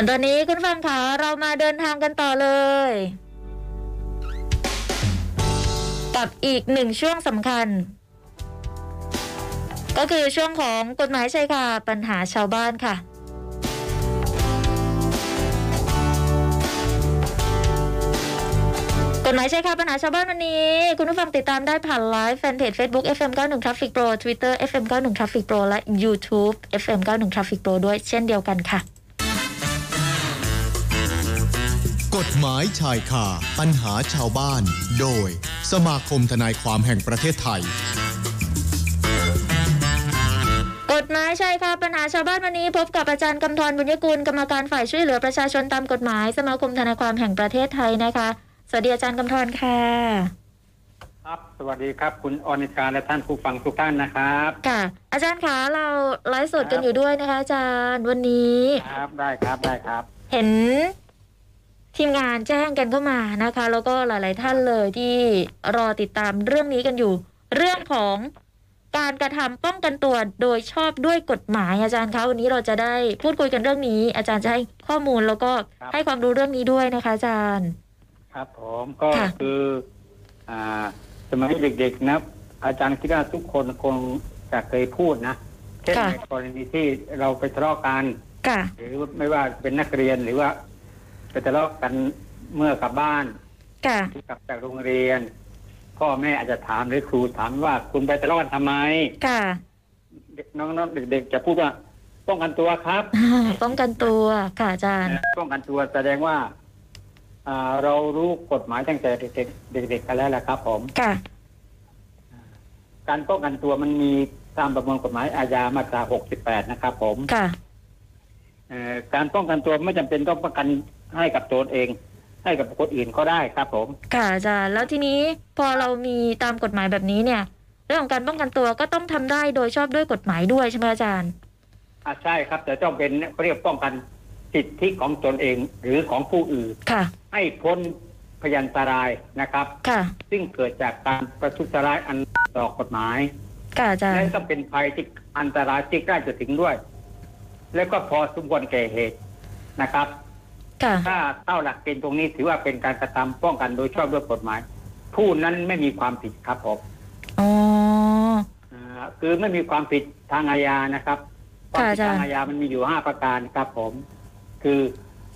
วนตอนนี้คุณฟังค่ะเรามาเดินทางกันต่อเลยกับอีกหนึ่งช่วงสำคัญก็คือช่วงของกฎหมายชายคาปัญหาชาวบ้านค่ะกฎหมายชายคาปัญหาชาวบ้านวันนี้คุณผู้ฟังติดตามได้ผ่านไลฟ์แฟนเพจ Facebook FM91 Traffic Pro Twitter FM91 Traffic Pro และ YouTube FM91 Traffic Pro ด้วยเช่นเดียวกันค่ะกฎหมายชายคาปัญหาชาวบ้านโดยสมาคมทนายความแห่งประเทศไทยกฎหมายชายคาปัญหาชาวบ้านวันนี้พบกับอาจารย์กำธรบุญยกุลกรรมการฝ่ายช่วยเหลือประชาชนตามกฎหมายสมาคมทนายความแห่งประเทศไทยนะคะสวัสดีอาจารย์กำธรค่ะครับสวัสดีครับคุณอนิการและท่านผู้ฟังทุกท่านนะครับค่ะอาจารย์คะเราไลฟ์สดกันอยู่ด้วยนะคะอาจารย์วันนี้ครับได้ครับได้ครับเห็นทีมงานแจ้งกันเข้ามานะคะแล้วก็หลายๆท่านเลยที่รอติดตามเรื่องนี้กันอยู่เรื่องของการกระทำป้องกันตัวโดยชอบด้วยกฎหมายอาจารย์คะวันนี้เราจะได้พูดคุยกันเรื่องนี้อาจารย์จะให้ข้อมูลแล้วก็ให้ความรู้เรื่องนี้ด้วยนะคะอาจารย์ครับผมก็คือสมัยเด็กๆนะอาจารย์คิดว่าทุกคนคงจะเคยพูดนะเช่นในกรณีที่เราไปทะเลาะกันหรือไม่ว่าเป็นนักเรียนหรือว่าไปทะเลาะกันเมื่อกลับบ้านกลับจากโรงเรียนพ่อแม่อาจจะถามหรือครูถามว่าคุณไปทะเลาะกันทำไมน้องๆเด็กๆจะพูดว่าป้องกันตัวครับป้องกันตัวค่ะอาจารย์ป้องกันตัวแสดงว่าเรารู้กฎหมายตั้งแต่เด็กๆกันแล้วแหละครับผมการป้องกันตัวมันมีตามประมวลกฎหมายอาญามาตรา 68นะครับผมการป้องกันตัวไม่จำเป็นต้องป้องกันให้กับตัวเองให้กับคนอื่นก็ได้ครับผมค่ะอาจารย์แล้วทีนี้พอเรามีตามกฎหมายแบบนี้เนี่ยเรื่องของการป้องกันตัวก็ต้องทำได้โดยชอบด้วยกฎหมายด้วยใช่ไหมอาจารย์ใช่ครับแต่ต้องเป็นเรียกป้องกันสิทธิของตนเองหรือของผู้อื่นให้พ้นพยันตรายนะครับซึ่งเกิดจากการประทุษร้ายอันต่อกฎหมายและก็เป็นภัยที่อันตรายที่ใกล้จะถึงด้วยและก็พอสมควรแก่เหตุนะครับถ้าเข้าหลักเกณฑ์ตรงนี้ถือว่าเป็นการกระทำป้องกันโดยชอบด้วยกฎหมายผู้นั้นไม่มีความผิดครับผมคือไม่มีความผิดทางอาญานะครับความผิดทางอาญามันมีอยู่5ประการครับผมคือ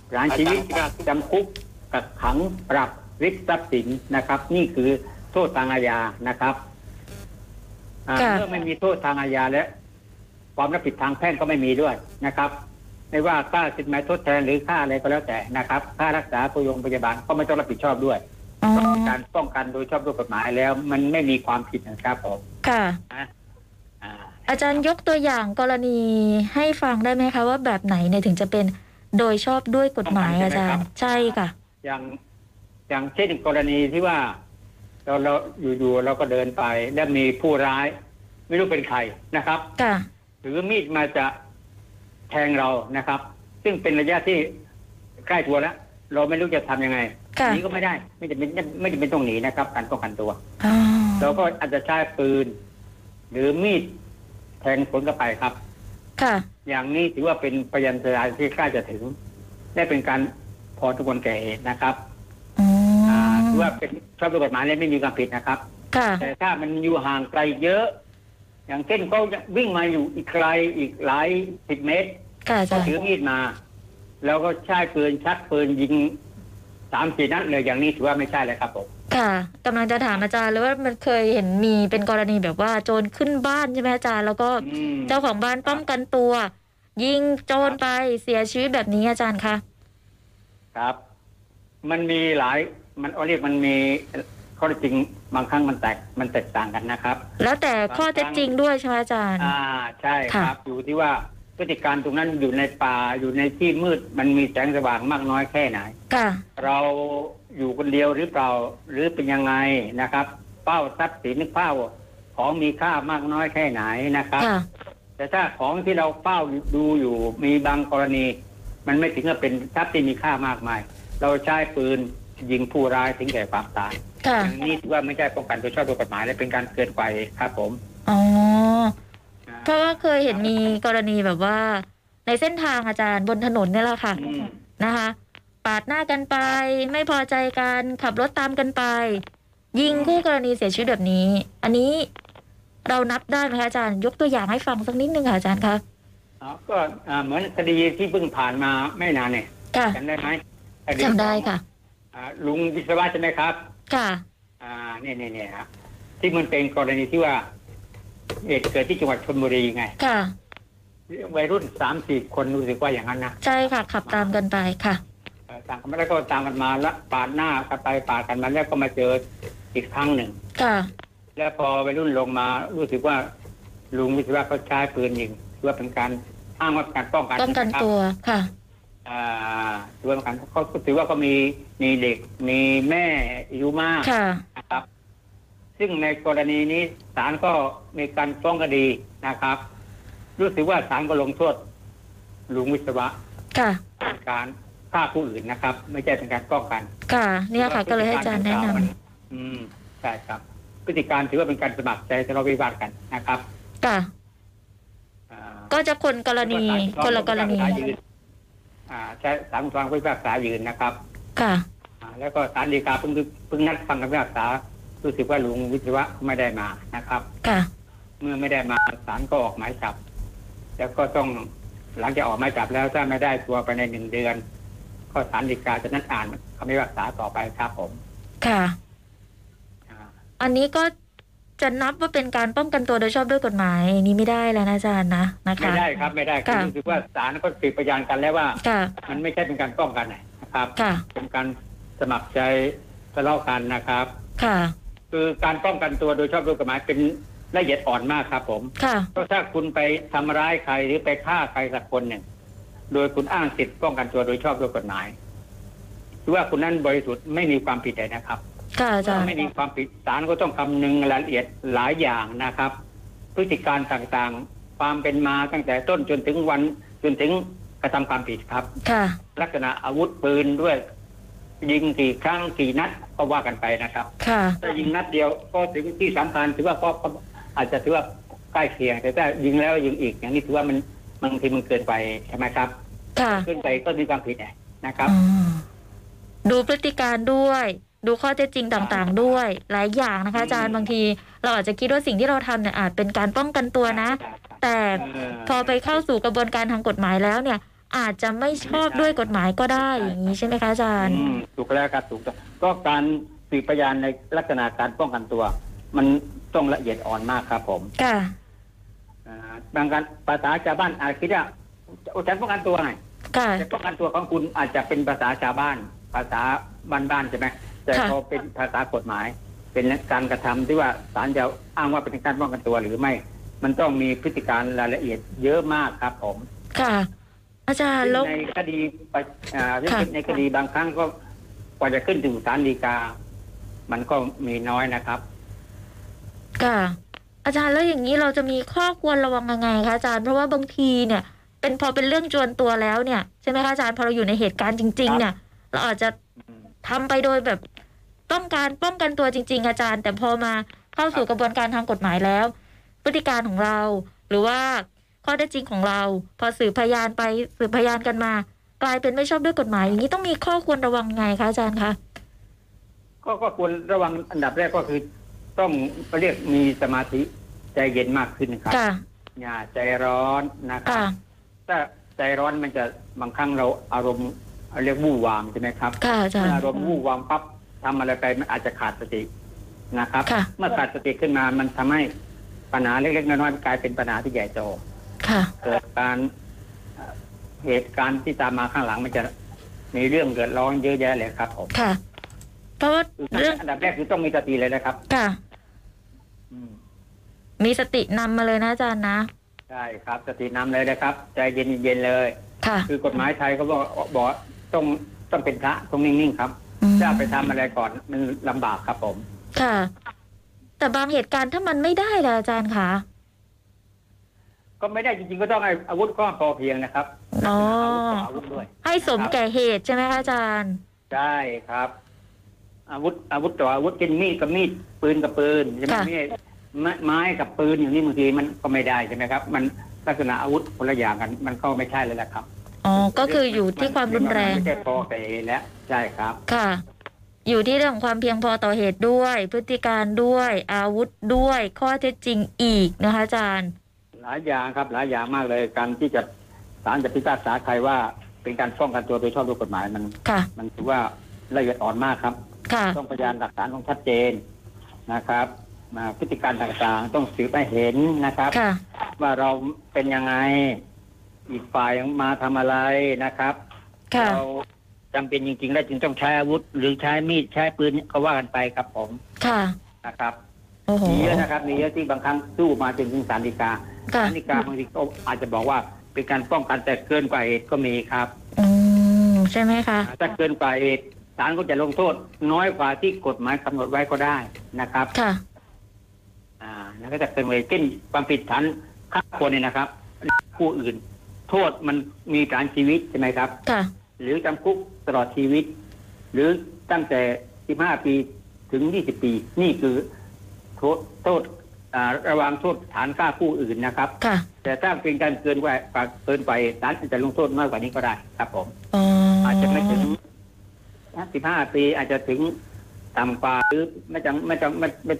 ประหารชีวิตจำคุกกักขังปรับริบทรัพย์สินนะครับนี่คือโทษทางอาญานะครับเมื่อไม่มีโทษทางอาญาและความรับผิดทางแพ่งก็ไม่มีด้วยนะครับไม่ว่าค่าสินไหมทดแทนหรือค่าอะไรก็แล้วแต่นะครับค่ารักษาพยาบาลก็ไม่ต้องรับผิดชอบด้วยการป้องกันโดยชอบด้วยกฎหมายแล้วมันไม่มีความผิดนะครับผมค่ะอาจารย์ยกตัวอย่างกรณีให้ฟังได้ไหมคะว่าแบบไหนในถึงจะเป็นโดยชอบด้วยกฎหมายอาจารย์ใช่ค่ะอย่างเช่นกรณีที่ว่าเราอยู่ๆเราก็เดินไปและมีผู้ร้ายไม่รู้เป็นใครนะครับหรือมีดมาจะแทงเรานะครับซึ่งเป็นระยะที่ใกล้ตัวแล้วเราไม่รู้จะทำยังไงหนีก็ไม่ได้ไม่จำเป็นต้องหนีนะครับการป้องกันตัวเราก็อาจจะใช้ปืนหรือมีดแทงสวนเข้าไปครับอย่างนี้ถือว่าเป็นพยันตรายที่ใกล้จะถึงได้เป็นการพอทุกคนแก่เหตุนะครับถือว่าเป็นชอบด้วยกฎหมายและไม่มีความผิดนะครับแต่ถ้ามันอยู่ห่างไกลเยอะอย่างเช่นเขาวิ่งมาอยู่อีกไกลอีกหลาย10 เมตรเขาถือมีดมาแล้วก็ใช้ปืนชักปืนยิง3-4 นัดเลยอย่างนี้ถือว่าไม่ใช่เลยครับผมค่ะกำลังจะถามอาจารย์เลยว่ามันเคยเห็นมีเป็นกรณีแบบว่าโจรขึ้นบ้านใช่ไหมอาจารย์แล้วก็เจ้าของบ้านป้องกันตัวยิงโจรไปเสียชีวิตแบบนี้อาจารย์คะครับมันมีหลายมันเรียกมันมีข้อเท็จจริงบางครั้งมันแตกต่างกันนะครับแล้วแต่ข้อเท็จจริงด้วยใช่ไหมอาจารย์ใช่ครับอยู่ที่ว่าพฤติการตรงนั้นอยู่ในป่าอยู่ในที่มืดมันมีแสงสว่างมากน้อยแค่ไหนเราอยู่คนเดียวหรือเปล่าหรือเป็นยังไงนะครับเป้าทรัพย์สินเป้าของมีค่ามากน้อยแค่ไหนนะครับแต่ถ้าของที่เราเป้าดูอยู่มีบางกรณีมันไม่ถึงกับเป็นทรัพย์ที่มีค่ามากมายเราใช้ปืนยิงผู้ร้ายถึงแก่ความตายอย่างนี้ถือว่าไม่ใช่ป้องกันโดยชอบด้วยกฎหมายและเป็นการเกินกว่าครับผมเพราะว่าเคยเห็นมีกรณีแบบว่า ในเส้นทางอาจารย์บนถนนนี่แหละค่ะนะคะปาดหน้ากันไปไม่พอใจกันขับรถตามกันไปยิงคู่กรณีเสียชีวิตแบบนี้อันนี้เรานับได้ไหมคะอาจารย์ยกตัวอย่างให้ฟังสักนิดนึงค่ะอาจารย์คะก็เหมือนคดีที่เพิ่งผ่านมาไม่นานเนี่ยจำได้ไหมจำได้ค่ะลุงวิศวะใช่ไหมครับค่ะเนี่ยครับที่มันเป็นกรณีที่ว่าเหตุเกิดที่จังหวัดชลบุรีไงค่ะวัยรุ่น30 คนรู้สึกว่าอย่างนั้นนะใช่ค่ะขับตามกันไปค่ะต่างกันมาแล้วก็ตามกันมาแล้วปาดหน้ากันไปปาดกันมาแล้วก็มาเจออีกครั้งหนึ่งค่ะแล้วพอวัยรุ่นลงมารู้สึกว่าลุงวิศวะเขาใช้ปืนยิงเพื่อเป็นการอ้างว่าการป้องกันตัวค่ะส่วนการเขาถือว่าเขามีเด็กมีแม่อายุมากนะครับซึ่งในกรณีนี้ศาลก็มีการฟ้องคดีนะครับรู้สึกว่าศาลก็ลงโทษลุงวิศวะเป็นการฆ่าผู้อื่นนะครับไม่ใช่เป็นการป้องกันค่ะเนี่ยค่ะก็เลยให้อาจารย์แนะนำใช่ครับพฤติการถือว่าเป็นการสมัครใจทะเลาะวิวาทกันนะครับค่ะก็จะคนละกรณีศาลฟังผู้พิพากษายืนนะครับค่ะแล้วก็ศาลฎีกาเพิ่งนัดฟังคำพิพากษารู้สึกว่าลุงวิศวะไม่ได้มานะครับค่ะเมื่อไม่ได้มาศาลก็ออกหมายจับแล้วก็ต้องหลังจากออกหมายจับแล้วถ้าไม่ได้ตัวไปใน1 เดือนก็ศาลฎีกาจะนัดอ่านคำพิพากษาต่อไปครับผมค่ะอันนี้ก็จะนับว่าเป็นการป้องกันตัวโดยชอบด้วยกฎหมายนี้ไม่ได้แล้วนะอาจารย์นะคะไม่ได้ครับไม่ได้คือรู้สึกว่าศาลก็สืบพยานกันแล้วว่ามันไม่ใช่เป็นการป้องกันนะครับเป็นการสมัครใจทะเลาะกันนะครับค่ะคือการป้องกันตัวโดยชอบด้วยกฎหมายเป็นละเอียดอ่อนมากครับผมค่ะก็ถ้าคุณไปทำร้ายใครหรือไปฆ่าใครสักคนหนึ่งโดยคุณอ้างสิทธิ์ป้องกันตัวโดยชอบด้วยกฎหมายถือว่าคุณนั้นบริสุทธิ์ไม่มีความผิดใดนะครับถ้าไม่มีความผิดศาลก็ต้องคำนึงรายละเอียดหลายอย่างนะครับพฤติการต่างๆความเป็นมาตั้งแต่ต้นจนถึงวันจนถึงกระทำความผิดครับลักษณะอาวุธปืนด้วยยิงกี่ครั้งกี่นัดก็ว่ากันไปนะครับถ้ายิงนัดเดียวก็ถึงที่สำคัญถือว่าก็อาจจะถือว่าใกล้เคียงแต่ถ้ายิงแล้วยิงอีกอย่างนี้ถือว่ามันบางทีมันเกินไปใช่ไหมครับเกินไปก็มีความผิดนะครับดูพฤติการด้วยดูข้อเท็จจริงต่างๆด้วยหลายอย่างนะคะอาจารย์บางทีเราอาจจะคิดว่าสิ่งที่เราทำเนี่ยอาจเป็นการป้องกันตัวนะแต่พอไปเข้าสู่กระบวนการทางกฎหมายแล้วเนี่ยอาจจะไม่ชอบด้วยกฎหมายก็ได้อย่างนี้ใช่ไหมคะอาจารย์ถูกแล้วครับถูกต้องก็การสืบพยานในลักษณะการป้องกันตัวมันต้องละเอียดอ่อนมากครับผมค่ะบางการภาษาชาวบ้านอาจคิดว่าฉันป้องกันตัวไงแต่ป้องกันตัวของคุณอาจจะเป็นภาษาชาวบ้านภาษาบ้านๆใช่ไหมแต่พอเป็นภาษากฎหมายเป็นการกระทำที่ว่าศาลจะอ้างว่าเป็นการป้องกันตัวหรือไม่มันต้องมีพฤติการรายละเอียดเยอะมากครับผมค่ะอาจารย์ในคดีในคดีบางครั้งก็กว่าจะขึ้นถึงศาลฎีกามันก็มีน้อยนะครับค่ะอาจารย์แล้วอย่างนี้เราจะมีข้อควรระวังยังไงคะอาจารย์เพราะว่าบางทีเนี่ยเป็นพอเป็นเรื่องจวนตัวแล้วเนี่ยใช่ไหมคะอาจารย์พอเราอยู่ในเหตุการณ์จริงๆเนี่ยเราอาจจะทำไปโดยแบบต้องการป้องกันตัวจริงๆอาจารย์แต่พอมาเข้าสู่กระบวนการทางกฎหมายแล้วพฤติการของเราหรือว่าข้อเท็จจริงของเราพอสืบพยานไปสืบพยานกันมากลายเป็นไม่ชอบด้วยกฎหมายอย่างนี้ต้องมีข้อควรระวังไงคะอาจารย์คะก็ควรระวังอันดับแรกก็คือต้องเรียกมีสมาธิใจเย็นมากขึ้นครับอย่าใจร้อนนะครับถ้าใจร้อนมันจะบางครั้งเราอารมณ์เรียกวู่วามใช่ไหมครับอารมณ์วู่วามปั๊บทำอะไรไปมันอาจจะขาดสตินะครับเมื่อขาดสติขึ้นมามันทำให้ปัญหาเล็กๆน้อยๆกลายเป็นปัญหาที่ใหญ่โตเกิดการเหตุการณ์ที่ตามมาข้างหลังมันจะมีเรื่องเกิดร้อนเยอะแยะเลยครับผมค่ะเพราะว่าเรื่องอันดับแรกคือต้องมีสติเลยนะครับค่ะมีสตินำมาเลยนะอาจารย์นะใช่ครับสตินำเลยนะครับใจเย็นๆเลยค่ะคือกฎหมายไทยเขาบอกต้องเป็นพระต้องนิ่งๆครับจะไปทำอะไรก่อนมันลำบากครับผมค่ะแต่บางเหตุการณ์ถ้ามันไม่ได้ล่ะอาจารย์คะก็ไม่ได้จริงๆก็ต้องอาวุธก็พอเพียงนะครับอาวุธด้วยให้สมแก่เหตุใช่ไหมคะอาจารย์ใช่ครับอาวุธต่ออาวุธเป็นมีดกับมีดปืนกับปืนใช่ไหมไม้กับปืนอย่างนี้บางทีมันก็ไม่ได้ใช่ไหมครับมัน ลักษณะอาวุธคนละอย่างกันมันก็ไม่ใช่เลยแหละครับอ๋อก็คืออยู่ที่ความรุนแรงไม่ใช่พอแต่แล้วใช่ครับค่ะอยู่ที่เรื่องความเพียงพอต่อเหตุด้วยพฤติการด้วยอาวุธด้วยข้อเท็จจริงอีกนะคะอาจารย์หลายอย่างครับหลายอย่างมากเลยการที่จะศาลจะพิพากษาใครว่าเป็นการป้องกันตัวโดยชอบด้วยกฎหมายมันถือว่าละเอียดอ่อนมากครับต้องพยานหลักฐานต้องชัดเจนนะครับพฤติการต่างๆต้องสืบไปเห็นนะครับว่าเราเป็นยังไงอีกฝ่ายมาทำอะไรนะครับเราจำเป็นจริงๆแล้วจึงต้องใช้อาวุธหรือใช้มีดใช้ปืนก็ว่ากันไปครับผมค่ะนะครับมีเยอะนะครับมีเยอะที่บางครั้งสู้มาจนถึงศาลฎีกาศาลฎีกาบางทีก็อาจจะบอกว่าเป็นการป้องกันแต่เกินกว่าเหตุก็มีครับใช่ไหมคะถ้าเกินกว่าเหตุศาลก็จะลงโทษน้อยกว่าที่กฎหมายกำหนดไว้ก็ได้นะครับค่ะแล้วก็จะเป็นเวรเช่นความผิดฐานฆ่าคนเนี่ยนะครับผู้อื่นโทษมันมีประหารชีวิตใช่ไหมครับค่ะหรือจำคุกตลอดชีวิตหรือตั้งแต่15 ปีถึง20 ปีนี่คือโทษระวังโทษฐานฆ่าผู้อื่นนะครับแต่ถ้าเป็นการเกินไปศาลจะลงโทษมากกว่านี้ก็ได้ครับผมอาจจะไม่ถึง15 ปีอาจจะถึงต่ำกว่าหรือไม่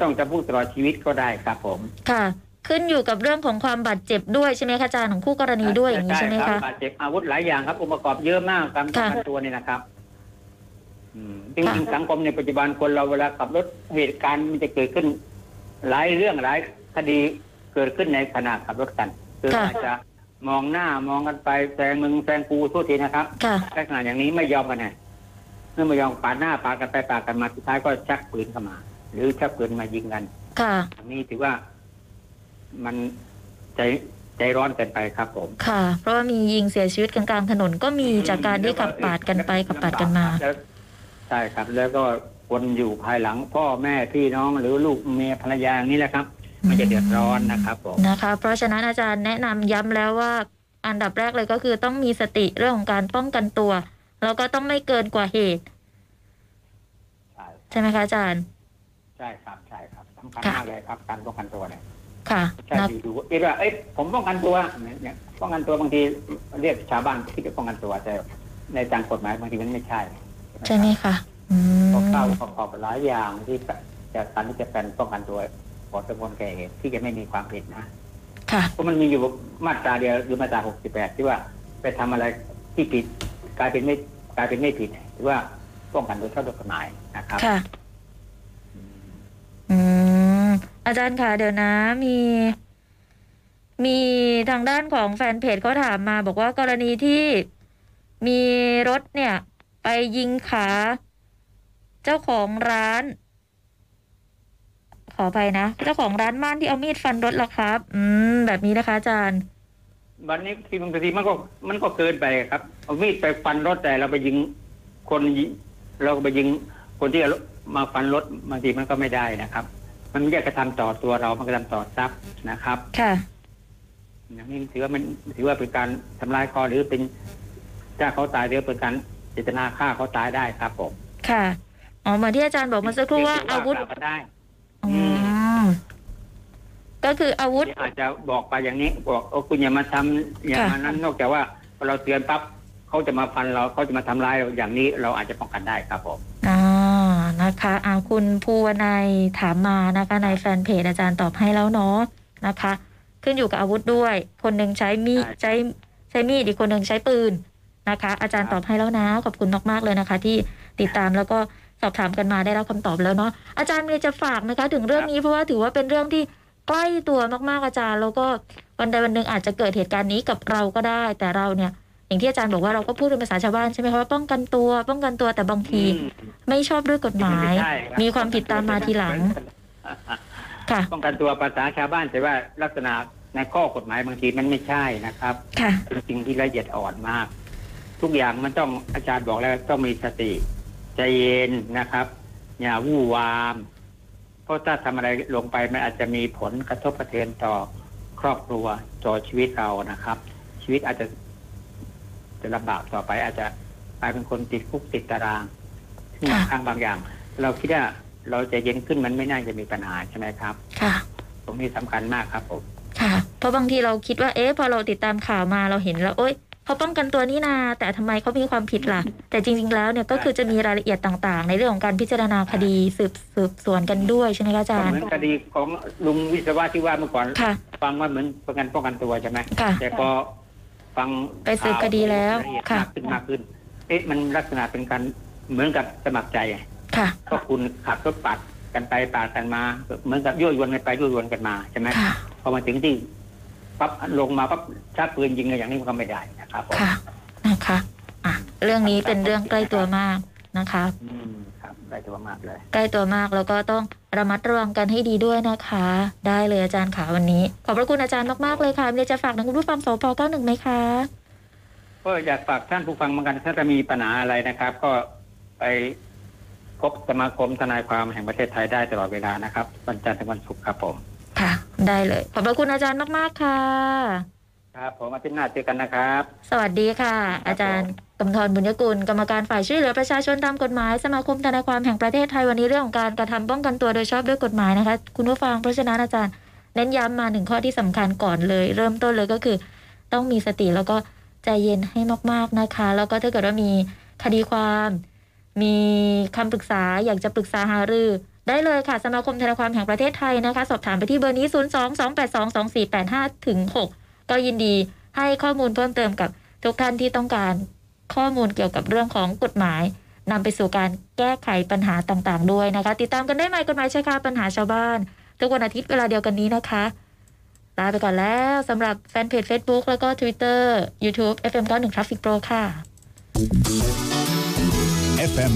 ต้องจำคุกตลอดชีวิตก็ได้ครับผมค่ะขึ้นอยู่กับเรื่องของความบาดเจ็บด้วยใช่ไหมคะอาจารย์ของคู่กรณีด้วยอย่างนี้ใช่ไหมคะบาดเจ็บอาวุธหลายอย่างครับองค์ประกอบเยอะมากการป้องกันตัวเนี่ยนะครับจริงๆสังคมในปัจจุบันคนเราเวลาขับรถเหตุการณ์มันจะเกิดขึ้นหลายเรื่องหลายคดีเกิดขึ้นในขณะขับรถกันคืออาจจะมองหน้ามองกันไปแซงมึงแซงกูโทษทีนะครับลักษณะอย่างนี้ไม่ยอมกันนะเมื่อไม่ยอมปาดหน้าปาดกันไปปาดกันมาสุดท้ายก็ชักปืนเข้ามาหรือชักปืนมายิงกันอันนี้ถือว่ามันใจร้อนเกินไปครับผมค่ะเพราะว่ามียิงเสียชีวิตกลางถนนก็มีจากการที่ขับปาดกันไปขับปาดกันมาใช่ครับแล้วก็คนอยู่ภายหลังพ่อแม่พี่น้องหรือลูกเมียภรรยานี่แหละครับมันจะเดือดร้อนนะครับผมนะคะเพราะฉะนั้นอาจารย์แนะนำย้ำแล้วว่าอันดับแรกเลยก็คือต้องมีสติเรื่องของการป้องกันตัวแล้วก็ต้องไม่เกินกว่าเหตุใช่ไหมคะอาจารย์ใช่ครับใช่ครับสำคัญมากเลยครับการป้องกันตัวเนี่ยค่ะดูเอ๊ะผมป้องกันตัวเนี่ยป้องกันตัวบางทีเรียกชาวบ้านที่จะป้องกันตัวแต่ในทางกฎหมายบางทีมันไม่ใช่ใช่ไหมคะข้าวประกอบหลายอย่างที่จะการที่จะเป็นป้องกันตัวขอสมควรแก่เหตุที่จะไม่มีความผิดนะค่ะเพราะมันมีอยู่มาตราเดียวคือมาตรา68ที่ว่าไปทำอะไรที่ผิดกลายเป็นไม่ผิดหรือว่าป้องกันโดยชอบด้วยกฎหมายนะครับค่ะอาจารย์ค่ะเดี๋ยวนะมีทางด้านของแฟนเพจเขาถามมาบอกว่ากรณีที่มีรถเนี่ยไปยิงขาเจ้าของร้านขอไปนะเจ้าของร้านม่านที่เอามีดฟันรถล่ะครับแบบนี้นะคะอาจารย์วันนี้ทีบางทีมันก็เกินไปครับเอามีดไปฟันรถแต่เราไปยิงคนเราไปยิงคนที่มาฟันรถบางทีมันก็ไม่ได้นะครับมันไม่ได้กระทำต่อตัวเรามันกระทำต่อทรัพย์นะครับค่ะอย่างนี้ถือว่าเป็นการทำลายคอหรือเป็นฆ่าเขาตายหรือเป็นการเจตนาฆ่าเขาตายได้ครับผมค่ะอ๋อเหมือนที่อาจารย์บอกเมื่อสักครู่ว่าอาวุธได้ก็คืออาวุธอาจจะบอกไปอย่างนี้บอกโอ้คุณอย่ามาทำอย่างนั้นนอกจากว่าเราเตือนปั๊บเขาจะมาฟันเราเขาจะมาทำร้ายเราอย่างนี้เราอาจจะป้องกันได้ครับผมนะคะคุณภูวนายถามมานะคะในแฟนเพจอาจารย์ตอบให้แล้วเนาะนะคะขึ้นอยู่กับอาวุธด้วยคนหนึ่งใช้มีดอีกคนหนึ่งใช้ปืนนะคะอาจารย์ตอบให้แล้วนะขอบคุณมากๆเลยนะคะที่ติดตามแล้วก็สอบถามกันมาได้รับคำตอบแล้วเนาะอาจารย์มีจะฝากไหมคะถึงเรื่องนี้เพราะว่าถือว่าเป็นเรื่องที่ใกล้ตัวมากๆอาจารย์แล้วก็วันใดวันหนึ่งอาจจะเกิดเหตุการณ์นี้กับเราก็ได้แต่เราเนี่ยอย่างที่อาจารย์บอกว่าเราก็พูดเป็นภาษาชาวบ้านใช่ไหมคะว่าป้องกันตัวแต่บางทีไม่ชอบด้วยกฎหมายมีความผิดตามมาทีหลังค่ะป้องกันตัวภาษาชาวบ้านแต่ว่าลักษณะในข้อกฎหมายบางทีมันไม่ใช่นะครับเป็นสิ่งที่ละเอียดอ่อนมากทุกอย่างมันต้องอาจารย์บอกแล้วต้องมีสติใจเย็นนะครับอย่าวู่วามเพราะถ้าทำอะไรลงไปมันอาจจะมีผลกระทบกระเทือนต่อครอบครัวต่อชีวิตเรานะครับชีวิตอาจจะลำบากต่อไปอาจจะกลายเป็นคนติดคุกติดตารางบางครั้งบางอย่างเราคิดว่าเราจะเย็นขึ้นมันไม่น่าจะมีปัญหาใช่ไหมครับตรงนี้สำคัญมากครับผม เพราะบางทีเราคิดว่าเอ๊ะพอเราติดตามข่าวมาเราเห็นแล้วโอ๊ยเขาป้องกันตัวนี่นาแต่ทำไมเขามีความผิดล่ะแต่จริงๆแล้วเนี่ยก็คือจะมีรายละเอียดต่างๆในเรื่องของการพิจารณาคดีสืบสวนกันด้วยใช่ไหมคะอาจารย์เหมือนคดีของลุงวิศวะที่ว่าเมื่อก่อนฟังว่าเหมือนเป็นการป้องกันตัวใช่ไหมแต่พอฟังไปสืบคดีแล้วค่ะมากขึ้นเอ๊ะมันลักษณะเป็นการเหมือนกับสมัครใจค่ะก็คุณขับรถปาดกันไปปาดกันมาเหมือนกับยั่วยวนกันไปยั่วยวนกันมาใช่ไหมพอมาถึงที่ปั๊บลงมาปั๊บชักปืนยิงอะไรอย่างนี้มันก็ไม่ได้นะครับค่ะนะคะอ่ะเรื่องนี้เป็นเรื่องใกล้ตัวมากนะคะครับใกล้ตัวมากเลยใกล้ตัวมากแล้วก็ต้องระมัดระวังกันให้ดีด้วยนะคะได้เลยอาจารย์ค่ะวันนี้ขอบพระคุณอาจารย์มากๆเลยค่ะมีจะฝากถึงคุณผู้ฟังสป.91ไหมคะก็อยากฝากท่านผู้ฟังเหมือนกันถ้าจะมีปัญหาอะไรนะครับก็ไปพบสมาคมทนายความแห่งประเทศไทยได้ตลอดเวลานะครับวันจันทร์ถึงวันศุกร์ครับผมค่ะได้เลยขอบพระคุณอาจารย์มากๆค่ะครับผมอาทิตย์หน้าเจอกันนะครับสวัสดีค่ะอาจารย์กำธรบุญยกุลกรรมการฝ่ายช่วยเหลือประชาชนตามกฎหมายสมาคมทนายความแห่งประเทศไทยวันนี้เรื่องของการกระทำป้องกันตัวโดยชอบด้วยกฎหมายนะคะคุณผู้ฟังเพราะฉะนั้นอาจารย์เน้นย้ำมาหนึ่งข้อที่สำคัญก่อนเลยเริ่มต้นเลยก็คือต้องมีสติแล้วก็ใจเย็นให้มากๆนะคะแล้วก็ถ้าเกิดว่ามีคดีความมีคำปรึกษาอยากจะปรึกษาหารือได้เลยค่ะสมาคมทนายความแห่งประเทศไทยนะคะสอบถามไปที่เบอร์นี้ 02-282-2485-6 ก็ยินดีให้ข้อมูลเพิ่มเติมกับทุกท่านที่ต้องการข้อมูลเกี่ยวกับเรื่องของกฎหมายนำไปสู่การแก้ไขปัญหาต่างๆด้วยนะคะติดตามกันได้ในกฎหมายชายคาปัญหาชาวบ้านทุกวันอาทิตย์เวลาเดียวกันนี้นะคะลาไปก่อนแล้วสำหรับแฟนเพจ Facebook แล้วก็ Twitter YouTube FM91 Traffic Pro ค่ะ